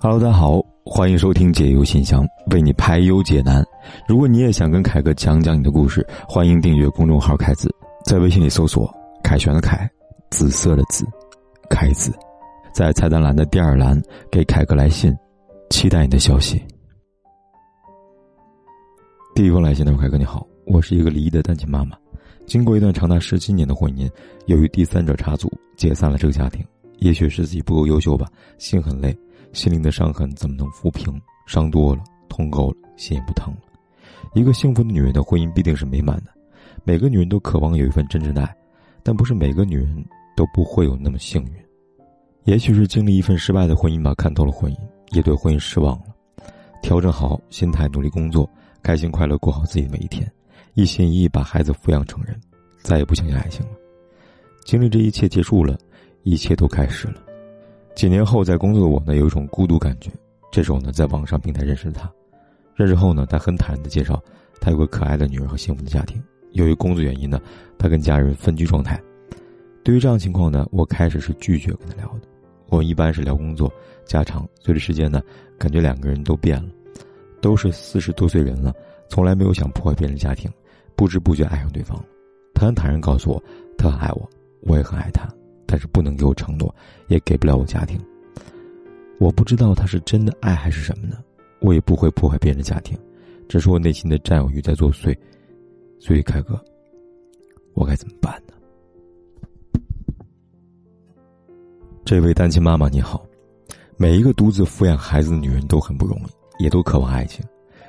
Hello， 大家好，欢迎收听解忧信箱，为你排忧解难。如果你也想跟凯哥讲讲你的故事，欢迎订阅公众号凯子，在微信里搜索凯旋的凯，紫色的紫，凯子，在菜单栏的第二栏给凯哥来信，期待你的消息。第一封来信的凯哥，你好，我是一个离异的单亲妈妈，经过一段长达17年的婚姻，由于第三者插足解散了这个家庭。也许是自己不够优秀吧，心很累，心灵的伤痕怎么能抚平？伤多了，痛够了，心也不疼了。一个幸福的女人的婚姻必定是美满的，每个女人都渴望有一份真正的爱，但不是每个女人都不会有那么幸运。也许是经历一份失败的婚姻吧，看透了婚姻，也对婚姻失望了。调整好心态，努力工作，开心快乐过好自己的每一天，一心一意把孩子抚养成人，再也不相信爱情了。经历这一切结束了，一切都开始了。几年后，在工作的我呢，有一种孤独感觉。这时候呢，在网上平台认识他，认识后呢，他很坦然的介绍，他有个可爱的女儿和幸福的家庭。由于工作原因呢，他跟家人分居状态。对于这样情况呢，我开始是拒绝跟他聊的。我们一般是聊工作、家常。随着时间呢，感觉两个人都变了，都是40多岁人了，从来没有想破坏别人的家庭，不知不觉爱上对方了。他很坦然告诉我，他很爱我，我也很爱他。但是不能给我承诺，也给不了我家庭。我不知道他是真的爱还是什么呢，我也不会破坏别人的家庭，只是我内心的占有欲在作祟。所以凯哥，我该怎么办呢？这位单亲妈妈你好，每一个独自抚养孩子的女人都很不容易，也都渴望爱情。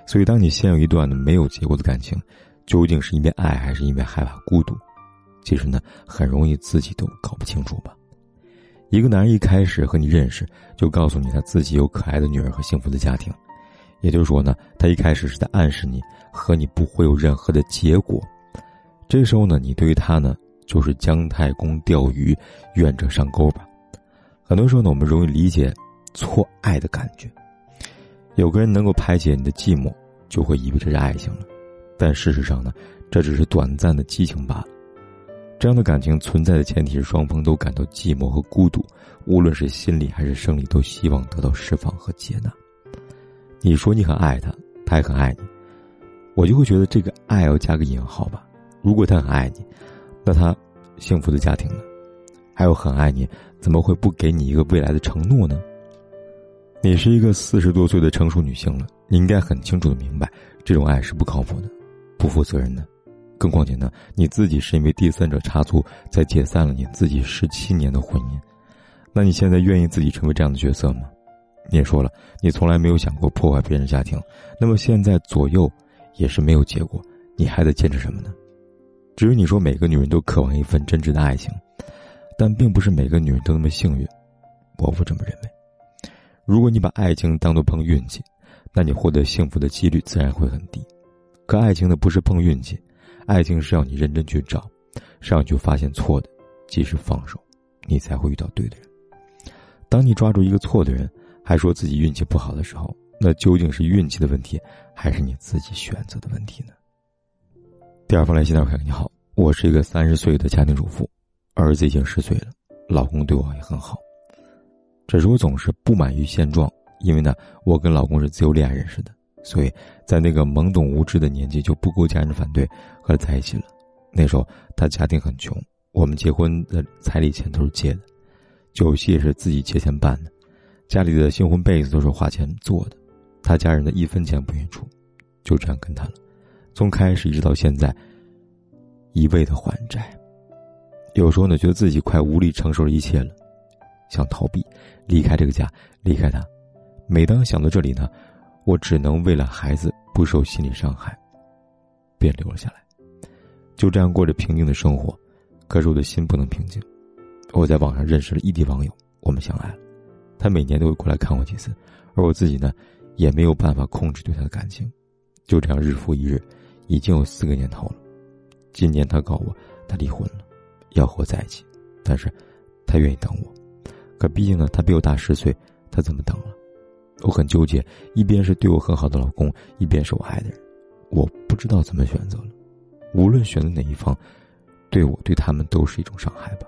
所以当你陷入一段没有结果的感情，究竟是因为爱还是因为害怕孤独，其实呢，很容易自己都搞不清楚吧。一个男人一开始和你认识，就告诉你他自己有可爱的女儿和幸福的家庭，也就是说呢，他一开始是在暗示你和你不会有任何的结果。这时候呢，你对于他呢，就是姜太公钓鱼，愿者上钩吧。很多时候呢，我们容易理解错爱的感觉。有个人能够排解你的寂寞，就会以为这是爱情了，但事实上呢，这只是短暂的激情罢了。这样的感情存在的前提是双方都感到寂寞和孤独，无论是心理还是生理，都希望得到释放和接纳。你说你很爱他，他也很爱你，我就会觉得这个爱要加个引号吧。如果他很爱你，那他幸福的家庭呢？还有很爱你，怎么会不给你一个未来的承诺呢？你是一个40多岁的成熟女性了，你应该很清楚的明白，这种爱是不靠谱的，不负责任的。更况且呢，你自己是因为第三者插足才解散了你自己17年的婚姻。那你现在愿意自己成为这样的角色吗？你也说了，你从来没有想过破坏别人家庭，那么现在左右也是没有结果，你还在坚持什么呢？只是你说每个女人都渴望一份真挚的爱情，但并不是每个女人都那么幸运，我不这么认为。如果你把爱情当作碰运气，那你获得幸福的几率自然会很低。可爱情呢，不是碰运气，爱情是要你认真去找，是要你去发现错的，及时放手，你才会遇到对的人。当你抓住一个错的人，还说自己运气不好的时候，那究竟是运气的问题，还是你自己选择的问题呢？第二封来信的凯哥你好，我是一个30岁的家庭主妇，儿子已经10岁了，老公对我也很好，只是我总是不满于现状，因为呢，我跟老公是自由恋爱认识的。所以在那个懵懂无知的年纪就不顾家人反对和他在一起了。那时候他家庭很穷，我们结婚的彩礼钱都是借的，酒席也是自己借钱办的，家里的新婚被子都是花钱做的，他家人的一分钱不愿出，就这样跟他了。从开始一直到现在，一味的还债。有时候呢，觉得自己快无力承受一切了，想逃避，离开这个家，离开他。每当想到这里呢，我只能为了孩子不受心理伤害，便留了下来。就这样过着平静的生活，可是我的心不能平静。我在网上认识了异地网友，我们相爱了，他每年都会过来看我几次，而我自己呢，也没有办法控制对他的感情。就这样日复一日，已经有4个年头了。今年他告我，他离婚了，要和我在一起，但是他愿意等我，可毕竟呢，他比我大10岁，他怎么等了？我很纠结，一边是对我很好的老公，一边是我爱的人，我不知道怎么选择了。无论选择哪一方，对我对他们都是一种伤害吧。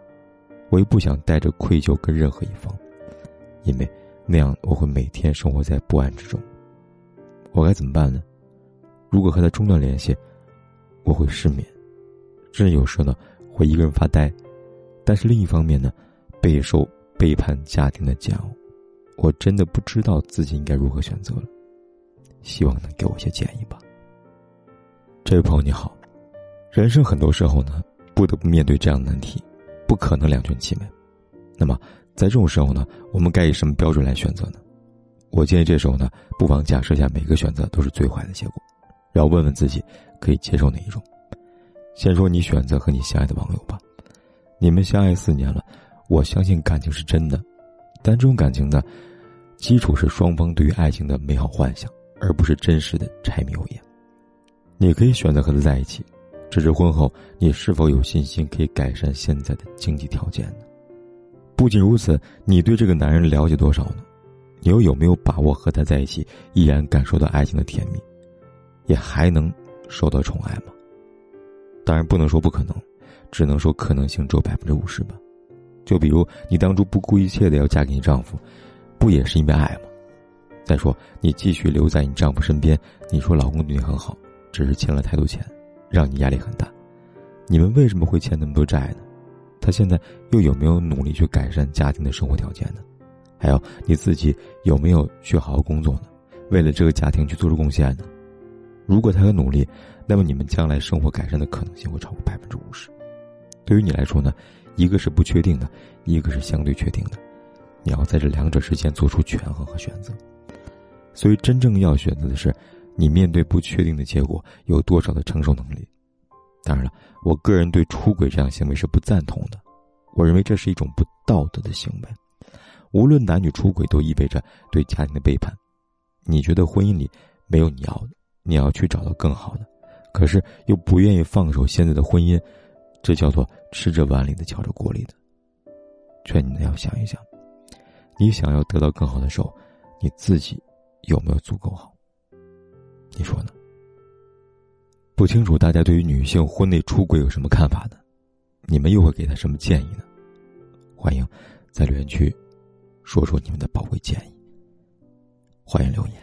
我也不想带着愧疚跟任何一方，因为那样我会每天生活在不安之中。我该怎么办呢？如果和他中断联系，我会失眠，甚至有时候呢会一个人发呆。但是另一方面呢，备受背叛家庭的煎熬，我真的不知道自己应该如何选择了，希望能给我一些建议吧。这位朋友你好，人生很多时候呢不得不面对这样的难题，不可能两全其美。那么在这种时候呢，我们该以什么标准来选择呢？我建议这时候呢，不妨假设一下每个选择都是最坏的结果，然后问问自己可以接受哪一种。先说你选择和你相爱的网友吧，你们相爱4年了，我相信感情是真的，但这种感情的基础是双方对于爱情的美好幻想，而不是真实的柴米油盐。你可以选择和他在一起，只是婚后你是否有信心可以改善现在的经济条件呢？不仅如此，你对这个男人了解多少呢？你又有没有把握和他在一起依然感受到爱情的甜蜜，也还能受到宠爱吗？当然不能说不可能，只能说可能性只有50%吧。就比如你当初不顾一切的要嫁给你丈夫，不也是因为爱吗？再说你继续留在你丈夫身边，你说老公对你很好，只是欠了太多钱，让你压力很大。你们为什么会欠那么多债呢？他现在又有没有努力去改善家庭的生活条件呢？还有你自己有没有去好好工作呢？为了这个家庭去做出贡献呢？如果他有努力，那么你们将来生活改善的可能性会超过50%。对于你来说呢，一个是不确定的，一个是相对确定的，你要在这两者之间做出权衡和选择。所以真正要选择的是你面对不确定的结果有多少的承受能力。当然了，我个人对出轨这样行为是不赞同的，我认为这是一种不道德的行为。无论男女出轨都意味着对家庭的背叛。你觉得婚姻里没有你要的，你要去找到更好的，可是又不愿意放手现在的婚姻，这叫做吃着碗里的瞧着锅里的。劝你呢，要想一想，你想要得到更好的时候，你自己有没有足够好？你说呢？不清楚大家对于女性婚内出轨有什么看法呢？你们又会给她什么建议呢？欢迎在留言区说说你们的宝贵建议，欢迎留言。